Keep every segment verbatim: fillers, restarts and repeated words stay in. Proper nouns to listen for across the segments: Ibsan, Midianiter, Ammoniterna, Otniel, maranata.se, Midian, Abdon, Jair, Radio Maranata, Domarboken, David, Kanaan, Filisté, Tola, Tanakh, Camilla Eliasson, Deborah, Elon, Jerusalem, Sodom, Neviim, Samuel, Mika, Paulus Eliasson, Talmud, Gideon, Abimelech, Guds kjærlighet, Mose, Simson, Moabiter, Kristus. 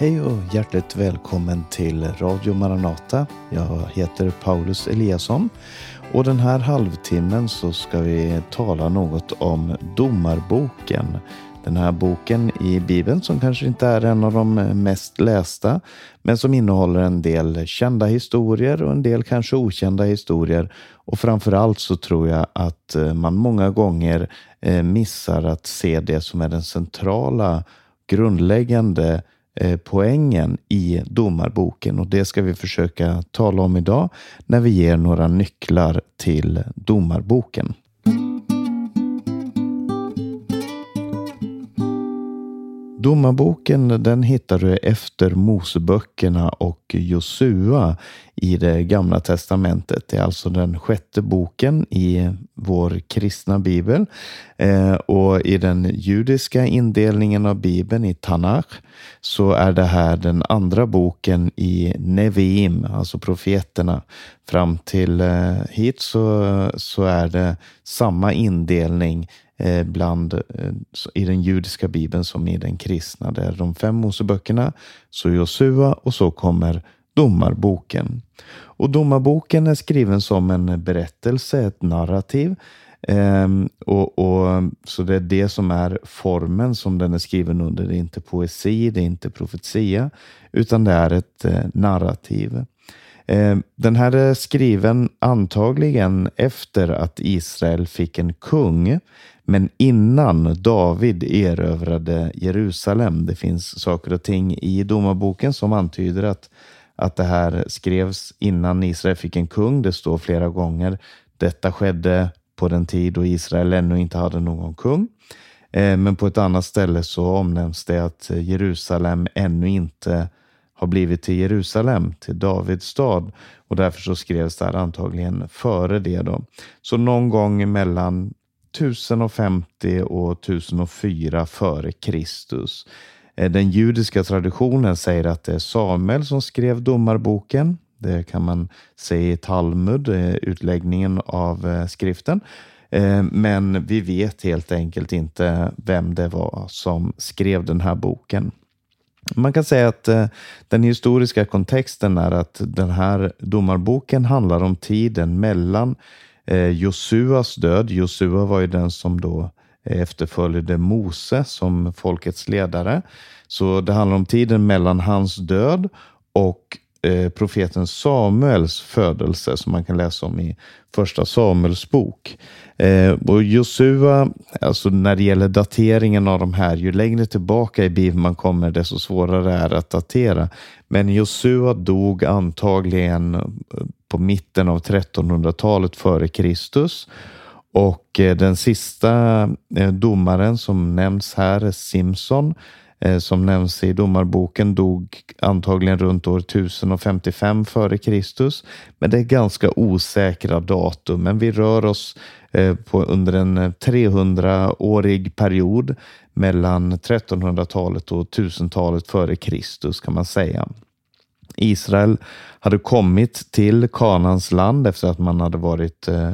Hej och hjärtligt välkommen till Radio Maranata. Jag heter Paulus Eliasson och den här halvtimmen så ska vi tala något om Domarboken. Den här boken i Bibeln som kanske inte är en av de mest lästa men som innehåller en del kända historier och en del kanske okända historier. Och framförallt så tror jag att man många gånger missar att se det som är den centrala, grundläggande poängen i Domarboken, och det ska vi försöka tala om idag när vi ger några nycklar till Domarboken. Domarboken, den hittar du efter Moseböckerna och Josua i det gamla testamentet. Det är alltså den sjätte boken i vår kristna bibel. Eh, och i den judiska indelningen av bibeln i Tanakh så är det här den andra boken i Neviim, alltså profeterna. Fram till eh, hit så, så är det samma indelning bland i den judiska bibeln som i den kristna. Det är de fem Moseböckerna, så Josua och så kommer Domarboken. Och Domarboken är skriven som en berättelse, ett narrativ. Ehm, och, och, så det är det som är formen som den är skriven under. Det är inte poesi, det är inte profetia, utan det är ett eh, narrativ. Den här är skriven antagligen efter att Israel fick en kung, men innan David erövrade Jerusalem. Det finns saker och ting i Domarboken som antyder att, att det här skrevs innan Israel fick en kung. Det står flera gånger. Detta skedde på den tid då Israel ännu inte hade någon kung. Men på ett annat ställe så omnämns det att Jerusalem ännu inte har blivit till Jerusalem, till Davids stad. Och därför så skrevs det här antagligen före det då. Så någon gång mellan tusen femtio och tusen fyra före Kristus. Den judiska traditionen säger att det är Samuel som skrev Domarboken. Det kan man se i Talmud, utläggningen av skriften. Men vi vet helt enkelt inte vem det var som skrev den här boken. Man kan säga att den historiska kontexten är att den här Domarboken handlar om tiden mellan Josuas död. Josua var ju den som då efterföljde Mose som folkets ledare. Så det handlar om tiden mellan hans död och profeten Samuels födelse som man kan läsa om i första Samuels bok. Och Josua, alltså när det gäller dateringen av de här, ju längre tillbaka i Bibeln man kommer desto svårare är det att datera. Men Josua dog antagligen på mitten av trettonhundratalet före Kristus. Och den sista domaren som nämns här är Simson, som nämns i Domarboken, dog antagligen runt år tusen femtiofem före Kristus. Men det är ganska osäkra datum. Men vi rör oss på under en trehundraårig period mellan trettonhundratalet och tusentalet före Kristus kan man säga. Israel hade kommit till Kanaans land efter att man hade varit eh,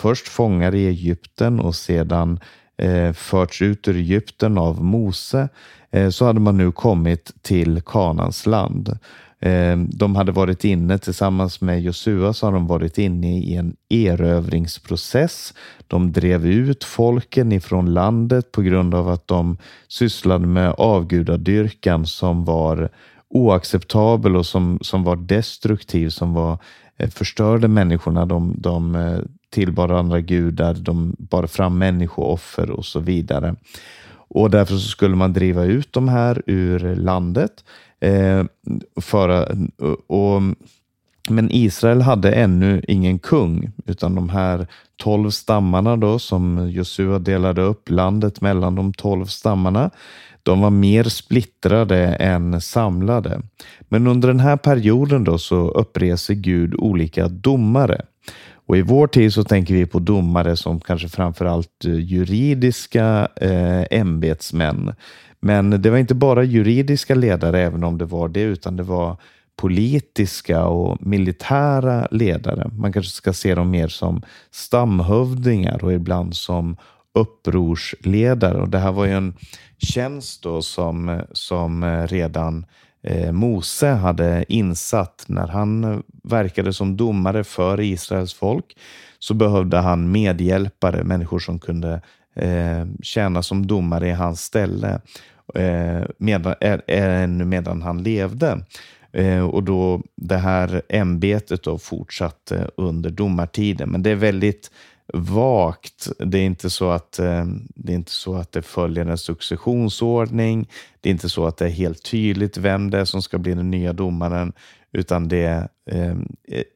först fångar i Egypten och sedan eh, förts ut ur Egypten av Mose. Så hade man nu kommit till Kanaans land. De hade varit inne tillsammans med Josua, så har de varit inne i en erövringsprocess. De drev ut folken ifrån landet på grund av att de sysslade med avgudadyrkan som var oacceptabel och som, som var destruktiv, som var, förstörde människorna. De, de tillbar andra gudar, de bar fram människooffer och så vidare. Och därför så skulle man driva ut de här ur landet. Eh, för, och, men Israel hade ännu ingen kung, utan de här tolv stammarna då, som Josua delade upp landet mellan de tolv stammarna, de var mer splittrade än samlade. Men under den här perioden då så uppreser Gud olika domare. Och i vår tid så tänker vi på domare som kanske framförallt juridiska eh, ämbetsmän. Men det var inte bara juridiska ledare, även om det var det, utan det var politiska och militära ledare. Man kanske ska se dem mer som stamhövdingar och ibland som upprorsledare. Och det här var ju en tjänst då som, som redan eh, Mose hade insatt när han verkade som domare för Israels folk, så behövde han medhjälpare, människor som kunde eh, tjäna som domare i hans ställe eh, medan, eh, medan han levde. Och då det här ämbetet då fortsatte under domartiden, men det är väldigt vagt. Det är inte så att det är inte så att det följer en successionsordning. Det är inte så att det är helt tydligt vem det är som ska bli den nya domaren, utan det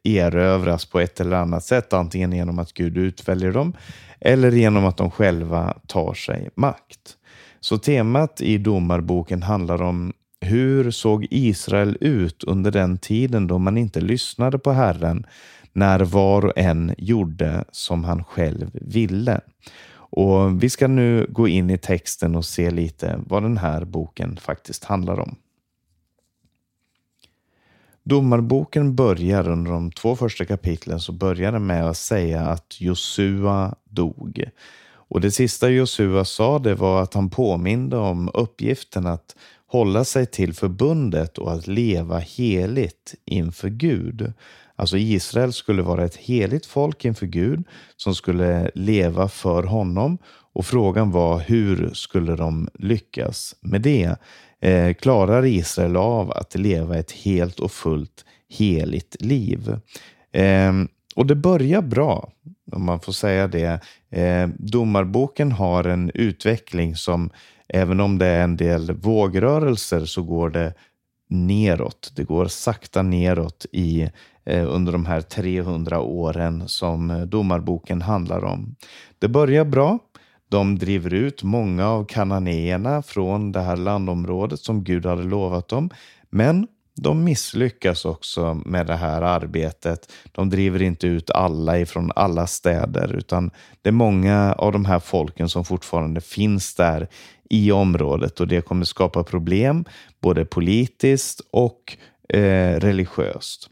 erövras på ett eller annat sätt, antingen genom att Gud utväljer dem eller genom att de själva tar sig makt. Så temat i Domarboken handlar om: hur såg Israel ut under den tiden då man inte lyssnade på Herren, när var och en gjorde som han själv ville? Och vi ska nu gå in i texten och se lite vad den här boken faktiskt handlar om. Domarboken börjar under de två första kapitlen, så börjar den med att säga att Josua dog. Och det sista Josua sa, det var att han påminde om uppgiften att hålla sig till förbundet och att leva heligt inför Gud. Alltså Israel skulle vara ett heligt folk inför Gud som skulle leva för honom. Och frågan var, hur skulle de lyckas med det? Eh, klarar Israel av att leva ett helt och fullt heligt liv? Eh, och det börjar bra, om man får säga det. Eh, Domarboken har en utveckling som, även om det är en del vågrörelser, så går det neråt. Det går sakta neråt i, eh, under de här trehundra åren som Domarboken handlar om. Det börjar bra. De driver ut många av kananéerna från det här landområdet som Gud hade lovat dem. Men de misslyckas också med det här arbetet. De driver inte ut alla ifrån alla städer, utan det är många av de här folken som fortfarande finns där i området, och det kommer skapa problem både politiskt och eh, religiöst.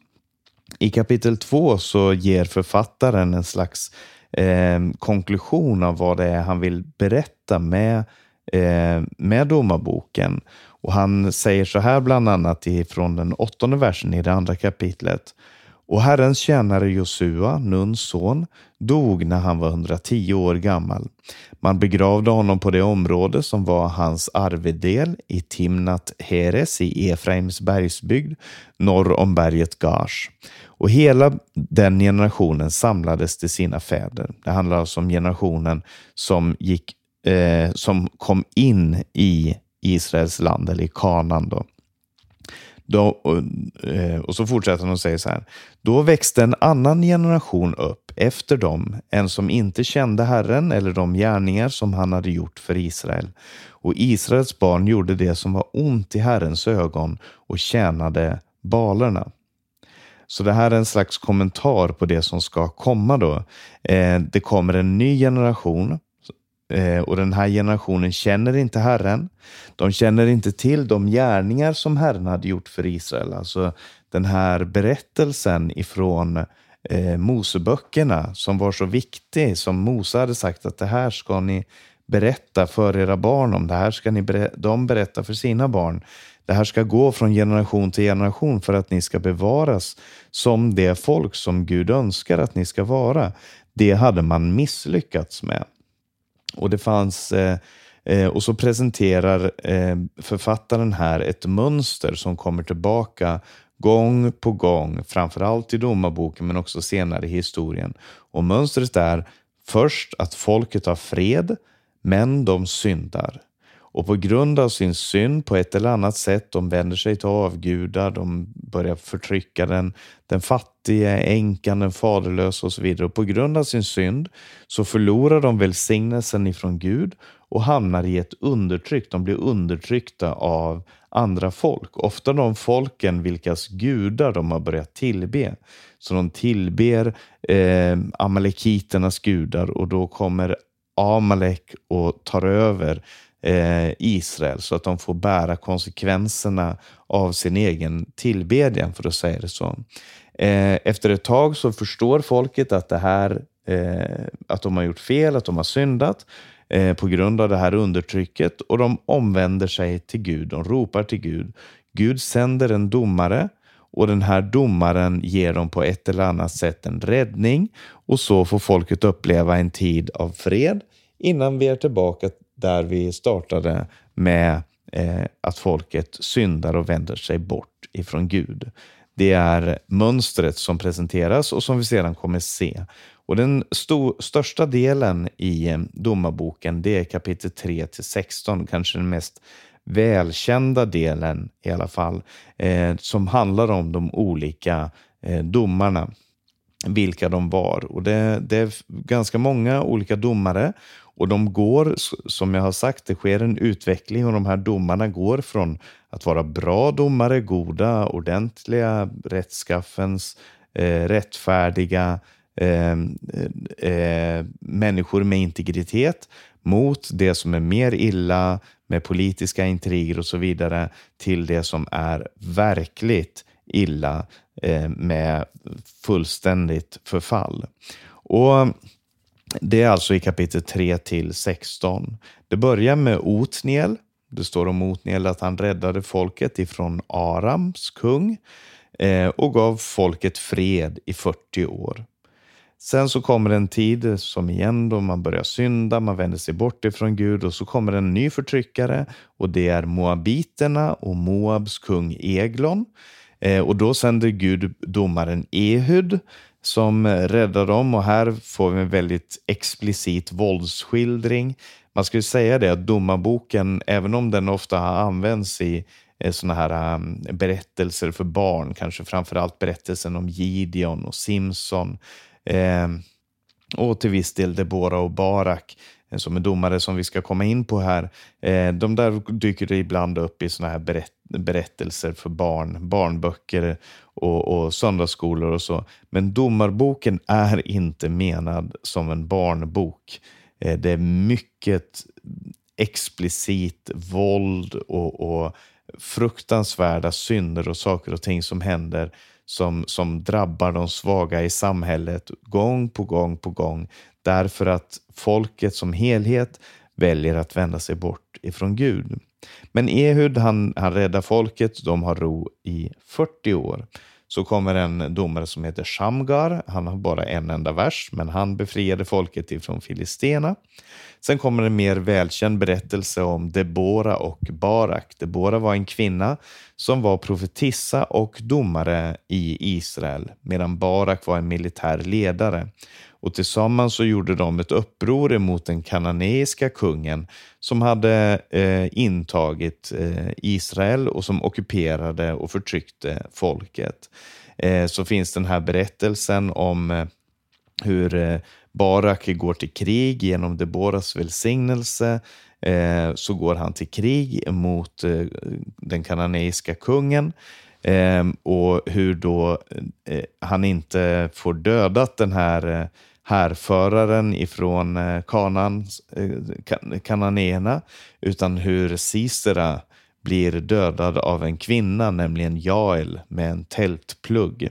I kapitel två så ger författaren en slags eh, konklusion av vad det är han vill berätta med, eh, med Domarboken. Och han säger så här bland annat ifrån den åttonde versen i det andra kapitlet: och Herrens tjänare Josua, Nuns son, dog när han var hundratio år gammal. Man begravde honom på det område som var hans arvedel i Timnat Heres i Efraims bergsbygd, norr om berget Gars. Och hela den generationen samlades till sina fäder. Det handlar alltså om generationen som, gick, eh, som kom in i Israels land, eller i Kanaan då. Då, och, och så fortsätter de och säger så här: då växte en annan generation upp efter dem, en som inte kände Herren eller de gärningar som han hade gjort för Israel. Och Israels barn gjorde det som var ont i Herrens ögon och tjänade balerna. Så det här är en slags kommentar på det som ska komma då. Eh, det kommer en ny generation. Och den här generationen känner inte Herren. De känner inte till de gärningar som Herren hade gjort för Israel. Alltså den här berättelsen ifrån eh, Moseböckerna som var så viktig. Som Mose hade sagt att det här ska ni berätta för era barn om. Det här ska ni ber- de berätta för sina barn. Det här ska gå från generation till generation för att ni ska bevaras som det folk som Gud önskar att ni ska vara. Det hade man misslyckats med. Och det fanns eh, och så presenterar eh, författaren här ett mönster som kommer tillbaka gång på gång, framförallt i Domarboken men också senare i historien. Och mönstret är först att folket har fred, men de syndar. Och på grund av sin synd på ett eller annat sätt, de vänder sig till avgudar, de börjar förtrycka den, den fattige, änkan, den faderlösa och så vidare. Och på grund av sin synd så förlorar de välsignelsen ifrån Gud och hamnar i ett undertryck. De blir undertryckta av andra folk. Ofta de folken vilkas gudar de har börjat tillbe. Så de tillber eh, amalekiternas gudar, och då kommer Amalek och tar över Israel, så att de får bära konsekvenserna av sin egen tillbedjan, för att säga det så. Efter ett tag så förstår folket att det här, att de har gjort fel, att de har syndat på grund av det här undertrycket, och de omvänder sig till Gud, de ropar till Gud. Gud sänder en domare och den här domaren ger dem på ett eller annat sätt en räddning. Och så får folket uppleva en tid av fred innan vi är tillbaka där vi startade med eh, att folket syndar och vänder sig bort ifrån Gud. Det är mönstret som presenteras och som vi sedan kommer se. Och den sto- största delen i Domarboken, det är kapitel tre till sexton, kanske den mest välkända delen i alla fall, eh, som handlar om de olika eh, domarna, vilka de var. Och det, det är ganska många olika domare och de går, som jag har sagt, det sker en utveckling och de här domarna går från att vara bra domare, goda, ordentliga, rättskaffens, eh, rättfärdiga eh, eh, människor med integritet mot det som är mer illa med politiska intriger och så vidare till det som är verkligt illa eh, med fullständigt förfall. Och det är alltså i kapitel tre till sexton. Det börjar med Otniel. Det står om Otniel att han räddade folket ifrån Arams kung eh, och gav folket fred i fyrtio år. Sen så kommer en tid som igen då man börjar synda, man vänder sig bort ifrån Gud och så kommer en ny förtryckare och det är Moabiterna och Moabs kung Eglon. Eh, och då sänder Gud domaren Ehud som räddar dem och här får vi en väldigt explicit våldsskildring. Man skulle säga det att Domarboken, även om den ofta används i såna här berättelser för barn, kanske framförallt berättelsen om Gideon och Simson eh, och till viss del Deborah och Barak som är domare som vi ska komma in på här. Eh, de där dyker det ibland upp i såna här berätt- berättelser för barn, barnböcker och, och söndagsskolor och så. Men Domarboken är inte menad som en barnbok. Eh, det är mycket explicit våld och, och fruktansvärda synder och saker och ting som händer som, som drabbar de svaga i samhället gång på gång på gång. Därför att folket som helhet väljer att vända sig bort ifrån Gud. Men Ehud, han, han räddar folket. De har ro i fyrtio år. Så kommer en domare som heter Shamgar. Han har bara en enda vers. Men han befriade folket ifrån Filistéerna. Sen kommer en mer välkänd berättelse om Deborah och Barak. Deborah var en kvinna som var profetissa och domare i Israel. Medan Barak var en militär ledare. Och tillsammans så gjorde de ett uppror emot den kananeiska kungen som hade eh, intagit eh, Israel och som ockuperade och förtryckte folket. Eh, så finns den här berättelsen om eh, hur eh, Barak går till krig genom Deborahs välsignelse. Eh, så går han till krig emot eh, den kananeiska kungen. Eh, och hur då eh, han inte får dödat den här eh, härföraren ifrån eh, Kanaan, eh, kananéerna, utan hur Sisera blir dödad av en kvinna, nämligen Jael, med en tältplugg.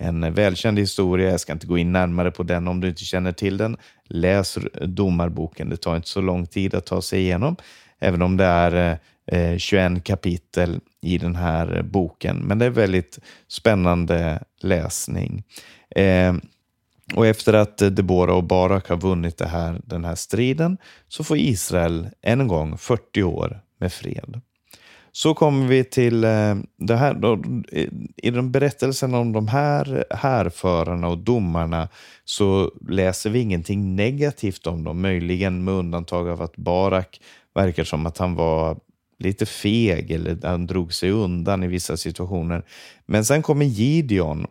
En välkänd historia, jag ska inte gå in närmare på den om du inte känner till den. Läs Domarboken, det tar inte så lång tid att ta sig igenom, även om det är eh, tjugoett kapitel i den här boken. Men det är väldigt spännande läsning. Eh, och efter att Deborah och Barak har vunnit det här, den här striden så får Israel en gång fyrtio år med fred. Så kommer vi till eh, det här. Då, i den berättelsen om de här härförarna och domarna så läser vi ingenting negativt om dem. Möjligen med undantag av att Barak verkar som att han var lite feg eller han drog sig undan i vissa situationer. Men sen kommer Gideon.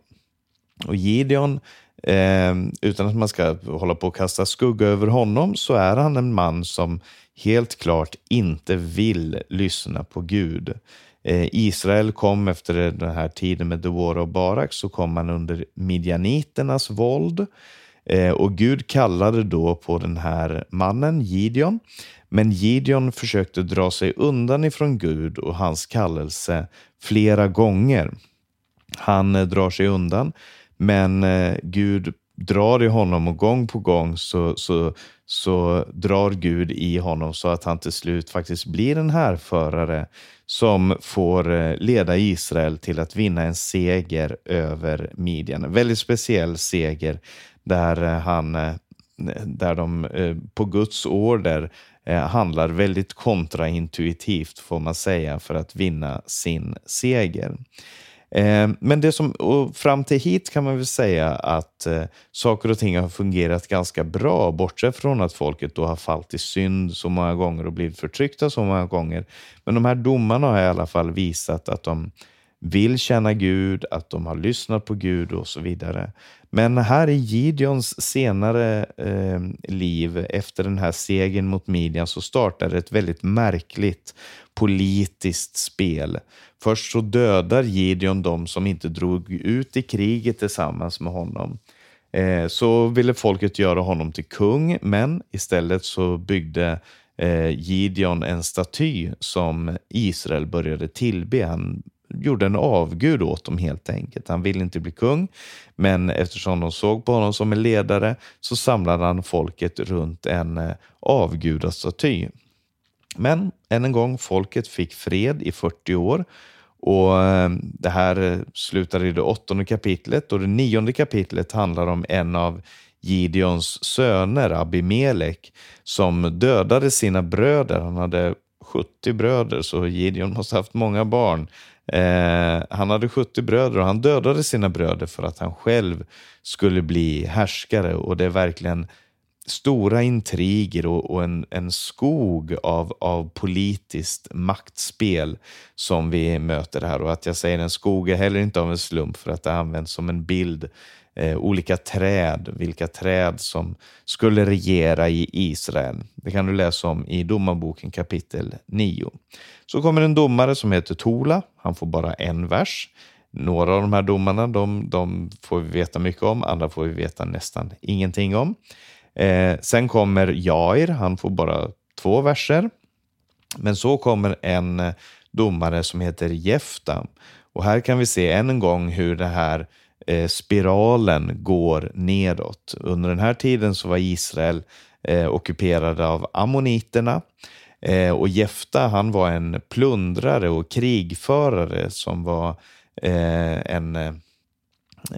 Och Gideon, eh, utan att man ska hålla på och kasta skugga över honom, så är han en man som helt klart inte vill lyssna på Gud. Eh, Israel kom efter den här tiden med Deborah och Barak, så kom man under Midianiternas våld. Eh, och Gud kallade då på den här mannen Gideon. Men Gideon försökte dra sig undan ifrån Gud och hans kallelse flera gånger. Han drar sig undan, men Gud drar i honom, och gång på gång så, så, så drar Gud i honom så att han till slut faktiskt blir en härförare som får leda Israel till att vinna en seger över Midian. En väldigt speciell seger där han, där de på Guds order handlar väldigt kontraintuitivt, får man säga, för att vinna sin seger. Men det som, och fram till hit kan man väl säga att saker och ting har fungerat ganska bra, bortsett från att folket då har fallit i synd så många gånger och blivit förtryckta så många gånger. Men de här domarna har i alla fall visat att de vill känna Gud, att de har lyssnat på Gud och så vidare. Men här i Gideons senare eh, liv, efter den här segern mot Midian, så startar ett väldigt märkligt politiskt spel. Först så dödar Gideon de som inte drog ut i kriget tillsammans med honom. Eh, så ville folket göra honom till kung, men istället så byggde eh, Gideon en staty som Israel började tillbe. Han gjorde en avgud åt dem helt enkelt. Han ville inte bli kung, men eftersom de såg på honom som en ledare så samlade han folket runt en avgudastaty. Men än en gång, folket fick fred i fyrtio år, och det här slutar i det åttonde kapitlet, och det nionde kapitlet handlar om en av Gideons söner, Abimelech, som dödade sina bröder. Han hade sjuttio bröder, så Gideon måste ha haft många barn. Eh, han hade sjuttio bröder, och han dödade sina bröder för att han själv skulle bli härskare. Och det är verkligen stora intriger och, och en, en skog av, av politiskt maktspel som vi möter här. Och att jag säger en skog är heller inte av en slump, för att det används som en bild. Eh, olika träd, vilka träd som skulle regera i Israel. Det kan du läsa om i Domarboken kapitel nio. Så kommer en domare som heter Tola. Han får bara en vers. Några av de här domarna, de, de får vi veta mycket om. Andra får vi veta nästan ingenting om. Eh, sen kommer Jair. Han får bara två verser. Men så kommer en domare som heter Jefta. Och här kan vi se än en gång hur det här spiralen går nedåt. Under den här tiden så var Israel eh, ockuperade av ammoniterna, eh, och Jefta, han var en plundrare och krigförare som var eh, en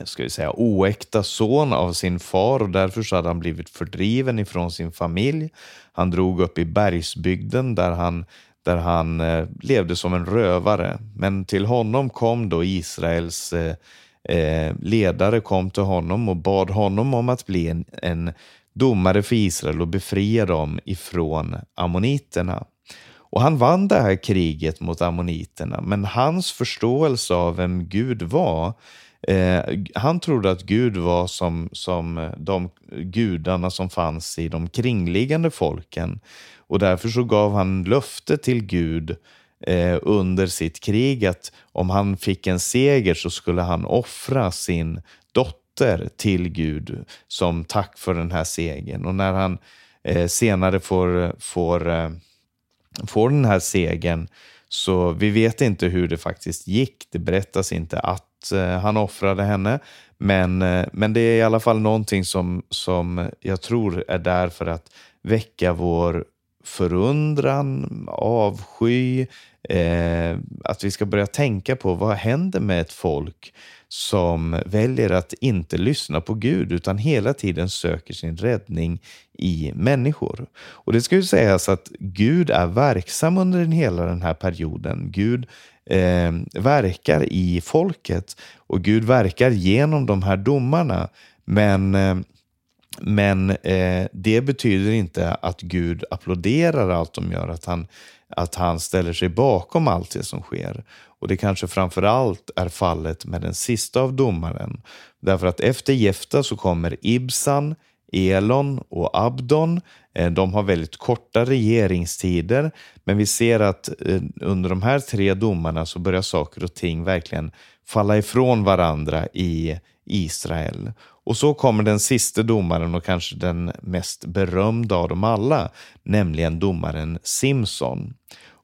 ska vi säga oäkta son av sin far, och därför så hade han blivit fördriven ifrån sin familj. Han drog upp i bergsbygden där han där han eh, levde som en rövare, men till honom kom då Israels eh, Eh, ledare kom till honom och bad honom om att bli en, en domare för Israel och befria dem ifrån ammoniterna. Och han vann det här kriget mot ammoniterna, men hans förståelse av vem Gud var, eh, han trodde att Gud var som, som de gudarna som fanns i de kringliggande folken, och därför så gav han löfte till Gud under sitt krig att om han fick en seger så skulle han offra sin dotter till Gud som tack för den här segern. Och när han eh, senare får, får, eh, får den här segern, så vi vet inte hur det faktiskt gick. Det berättas inte att eh, han offrade henne, men, eh, men det är i alla fall någonting som, som jag tror är där för att väcka vår förundran, avsky, eh, att vi ska börja tänka på vad händer med ett folk som väljer att inte lyssna på Gud utan hela tiden söker sin räddning i människor. Och det ska ju sägas att Gud är verksam under hela den här perioden. Gud eh, verkar i folket, och Gud verkar genom de här domarna, men eh, Men eh, det betyder inte att Gud applåderar allt de gör, att han, att han ställer sig bakom allt det som sker. Och det kanske framförallt är fallet med den sista av domaren. Därför att efter Jefta så kommer Ibsan, Elon och Abdon. Eh, de har väldigt korta regeringstider, men vi ser att eh, under de här tre domarna så börjar saker och ting verkligen falla ifrån varandra i Israel. Och så kommer den sista domaren, och kanske den mest berömda av dem alla, nämligen domaren Simson.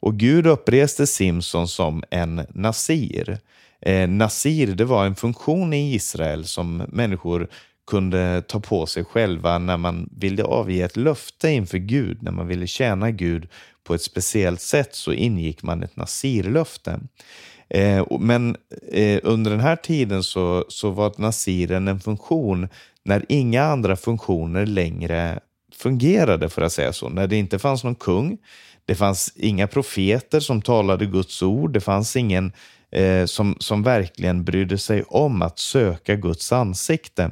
Och Gud uppreste Simson som en nazir. Eh, nazir, det var en funktion i Israel som människor kunde ta på sig själva när man ville avge ett löfte inför Gud. När man ville tjäna Gud på ett speciellt sätt så ingick man ett nazirlöfte. Eh, men eh, under den här tiden så, så var naziren en funktion när inga andra funktioner längre fungerade, för att säga så. När det inte fanns någon kung, det fanns inga profeter som talade Guds ord, det fanns ingen eh, som, som verkligen brydde sig om att söka Guds ansikte.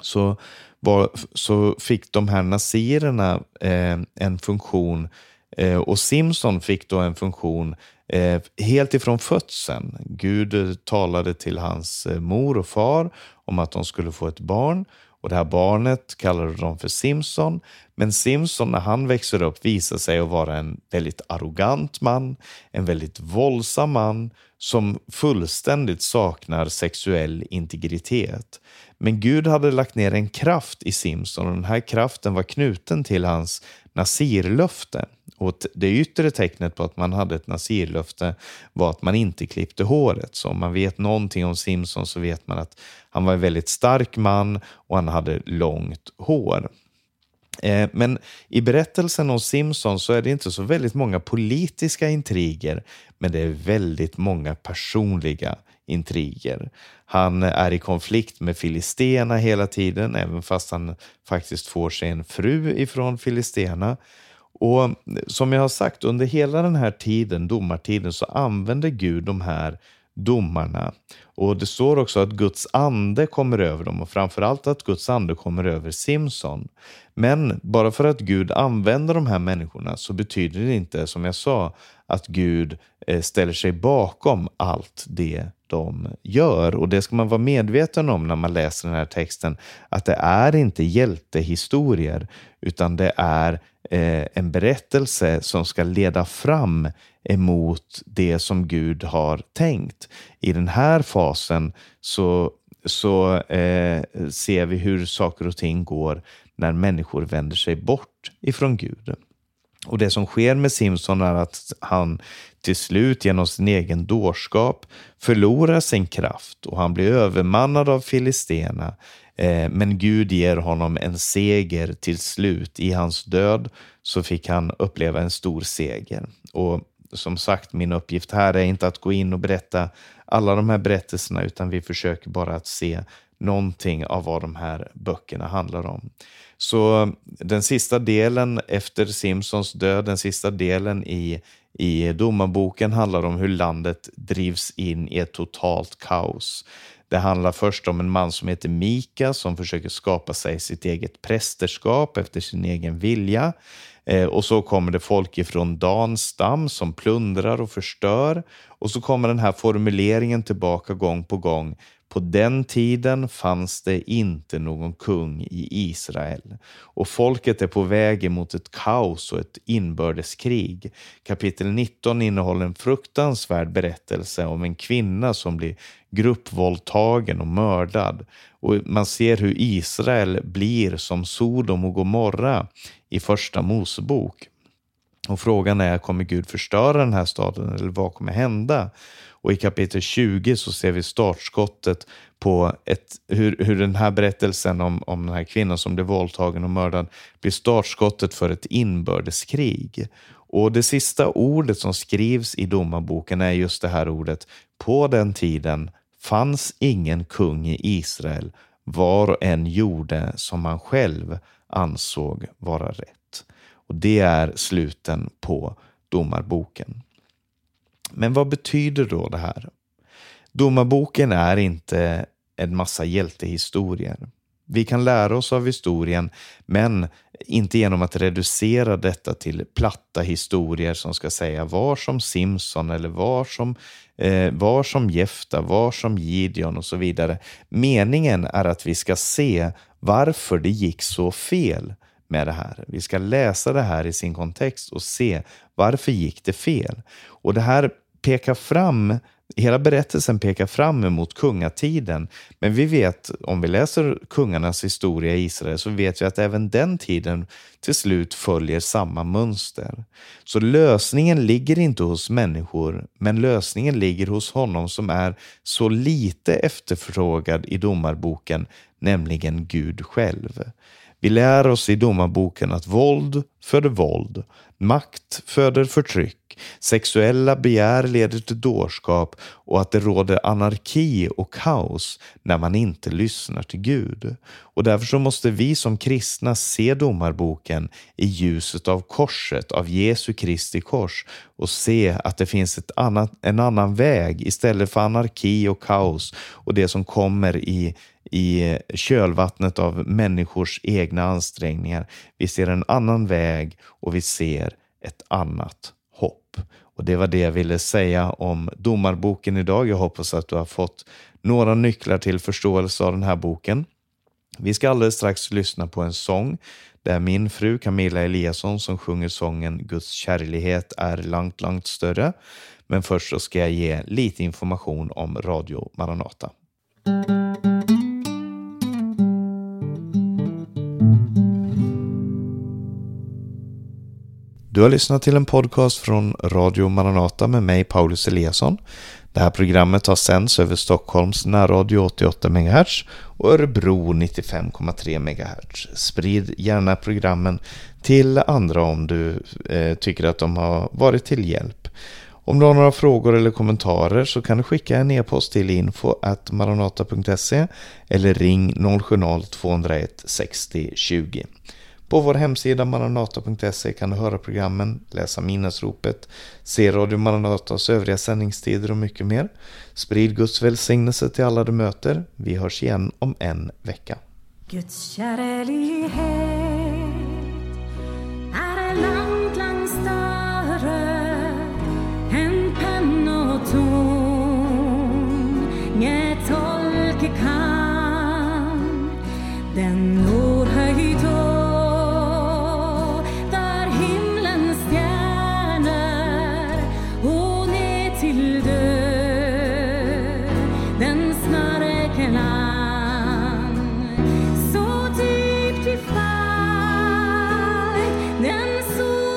Så, var, så fick de här nazirerna eh, en funktion eh, och Simson fick då en funktion eh, helt ifrån födseln. Gud talade till hans mor och far om att de skulle få ett barn, och det här barnet kallade de för Simson. Men Simson, när han växer upp, visar sig att vara en väldigt arrogant man, en väldigt våldsam man som fullständigt saknar sexuell integritet. Men Gud hade lagt ner en kraft i Simson, och den här kraften var knuten till hans nazirlöfte. Och det yttre tecknet på att man hade ett nazirlöfte var att man inte klippte håret. Så om man vet någonting om Simson så vet man att han var en väldigt stark man och han hade långt hår. Men i berättelsen om Simson så är det inte så väldigt många politiska intriger, men det är väldigt många personliga intriger. Han är i konflikt med filisterna hela tiden, även fast han faktiskt får sig en fru ifrån filisterna. Och som jag har sagt, under hela den här tiden, domartiden, så använder Gud de här domarna. Och det står också att Guds ande kommer över dem, och framförallt att Guds ande kommer över Simson. Men bara för att Gud använder de här människorna så betyder det inte, som jag sa, att Gud ställer sig bakom allt det de gör. Och det ska man vara medveten om när man läser den här texten, att det är inte hjältehistorier, utan det är en berättelse som ska leda fram emot det som Gud har tänkt. I den här fasen så, så eh, ser vi hur saker och ting går när människor vänder sig bort ifrån Gud. Och det som sker med Simson är att han till slut genom sin egen dårskap förlorar sin kraft, och han blir övermannad av filisterna. Men Gud ger honom en seger till slut. I hans död så fick han uppleva en stor seger. Och som sagt, min uppgift här är inte att gå in och berätta alla de här berättelserna, utan vi försöker bara att se någonting av vad de här böckerna handlar om. Så den sista delen efter Simsons död, den sista delen i, i Domarboken, handlar om hur landet drivs in i ett totalt kaos. Det handlar först om en man som heter Mika som försöker skapa sig sitt eget prästerskap efter sin egen vilja. Eh, och så kommer det folk ifrån Dans stam som plundrar och förstör. Och så kommer den här formuleringen tillbaka gång på gång. På den tiden fanns det inte någon kung i Israel. Och folket är på väg emot ett kaos och ett inbördeskrig. Kapitel nitton innehåller en fruktansvärd berättelse om en kvinna som blir gruppvåldtagen och mördad. Och man ser hur Israel blir som Sodom och Gomorra i första Mosebok. Och frågan är, kommer Gud förstöra den här staden, eller vad kommer hända? Och i kapitel tjugo så ser vi startskottet på ett, hur, hur den här berättelsen om, om den här kvinnan som blev våldtagen och mördad blir startskottet för ett inbördeskrig. Och det sista ordet som skrivs i Domarboken är just det här ordet. På den tiden fanns ingen kung i Israel. Var och en gjorde som man själv ansåg vara rätt. Och det är sluten på Domarboken. Men vad betyder då det här? Domarboken är inte en massa hjältehistorier. Vi kan lära oss av historien, men inte genom att reducera detta till platta historier som ska säga var som Simson eller var som, eh, var som Jefta, var som Gideon och så vidare. Meningen är att vi ska se varför det gick så fel med det här. Vi ska läsa det här i sin kontext och se varför gick det fel. Och det här pekar fram Hela berättelsen pekar fram emot kungatiden, men vi vet, om vi läser kungarnas historia i Israel, så vet vi att även den tiden till slut följer samma mönster. Så lösningen ligger inte hos människor, men lösningen ligger hos honom som är så lite efterfrågad i Domarboken, nämligen Gud själv. Vi lär oss i Domarboken att våld föder våld, makt föder förtryck, sexuella begär leder till dårskap och att det råder anarki och kaos när man inte lyssnar till Gud. Och därför så måste vi som kristna se Domarboken i ljuset av korset, av Jesu Kristi kors, och se att det finns ett annat, en annan väg istället för anarki och kaos och det som kommer i i kölvattnet av människors egna ansträngningar. Vi ser en annan väg och vi ser ett annat hopp. Och det var det jag ville säga om Domarboken idag. Jag hoppas att du har fått några nycklar till förståelse av den här boken. Vi ska alldeles strax lyssna på en sång där min fru Camilla Eliasson som sjunger sången Guds kärlighet är långt, långt större. Men först så ska jag ge lite information om Radio Maranata. Du har lyssnat till en podcast från Radio Maranata med mig, Paulus Eliasson. Det här programmet har sänds över Stockholms närradio åttioåtta megahertz och Örebro nittiofem komma tre megahertz. Sprid gärna programmen till andra om du eh, tycker att de har varit till hjälp. Om du har några frågor eller kommentarer så kan du skicka en e-post till info at maranata punkt se eller ring noll sjuttio tvåhundraett sextio tjugo. På vår hemsida maranata punkt se kan du höra programmen, läsa minnesropet, se Radio Maranatas övriga sändningstider och mycket mer. Sprid Guds välsignelse till alla du möter. Vi hörs igen om en vecka. Guds kärlighet är långt, långt större än penn och ton. Nje tolke kan den når höjd då. So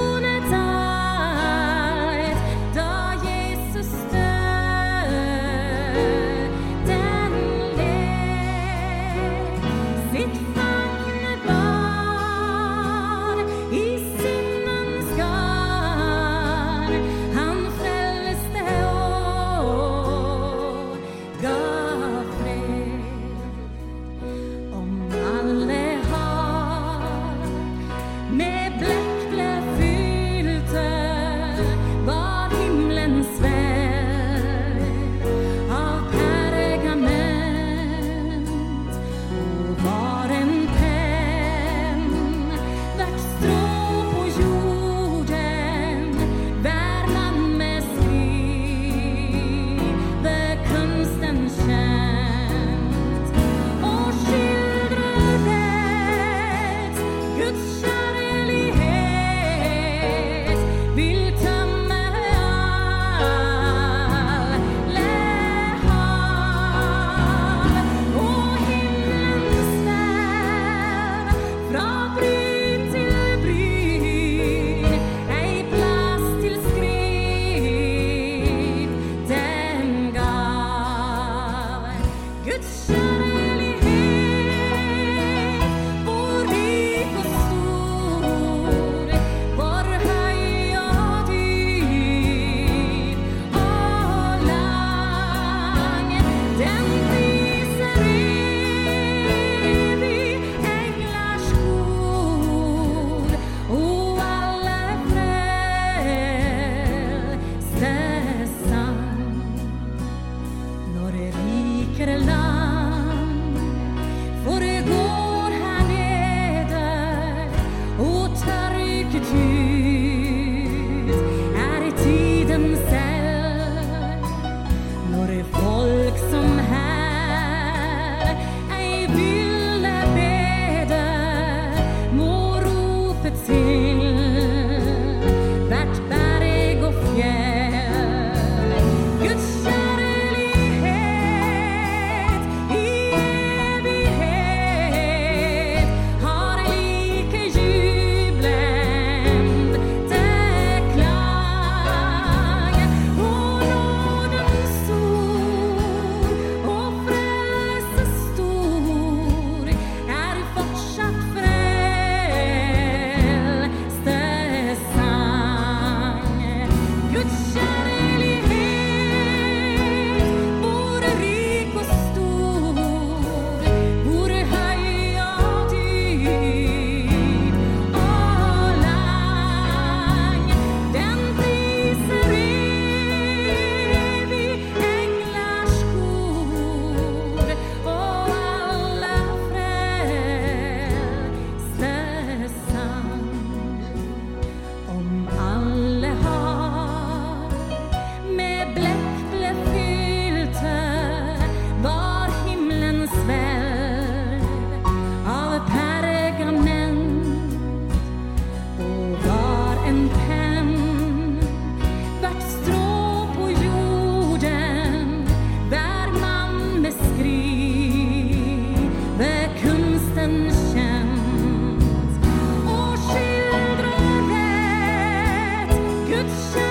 Guds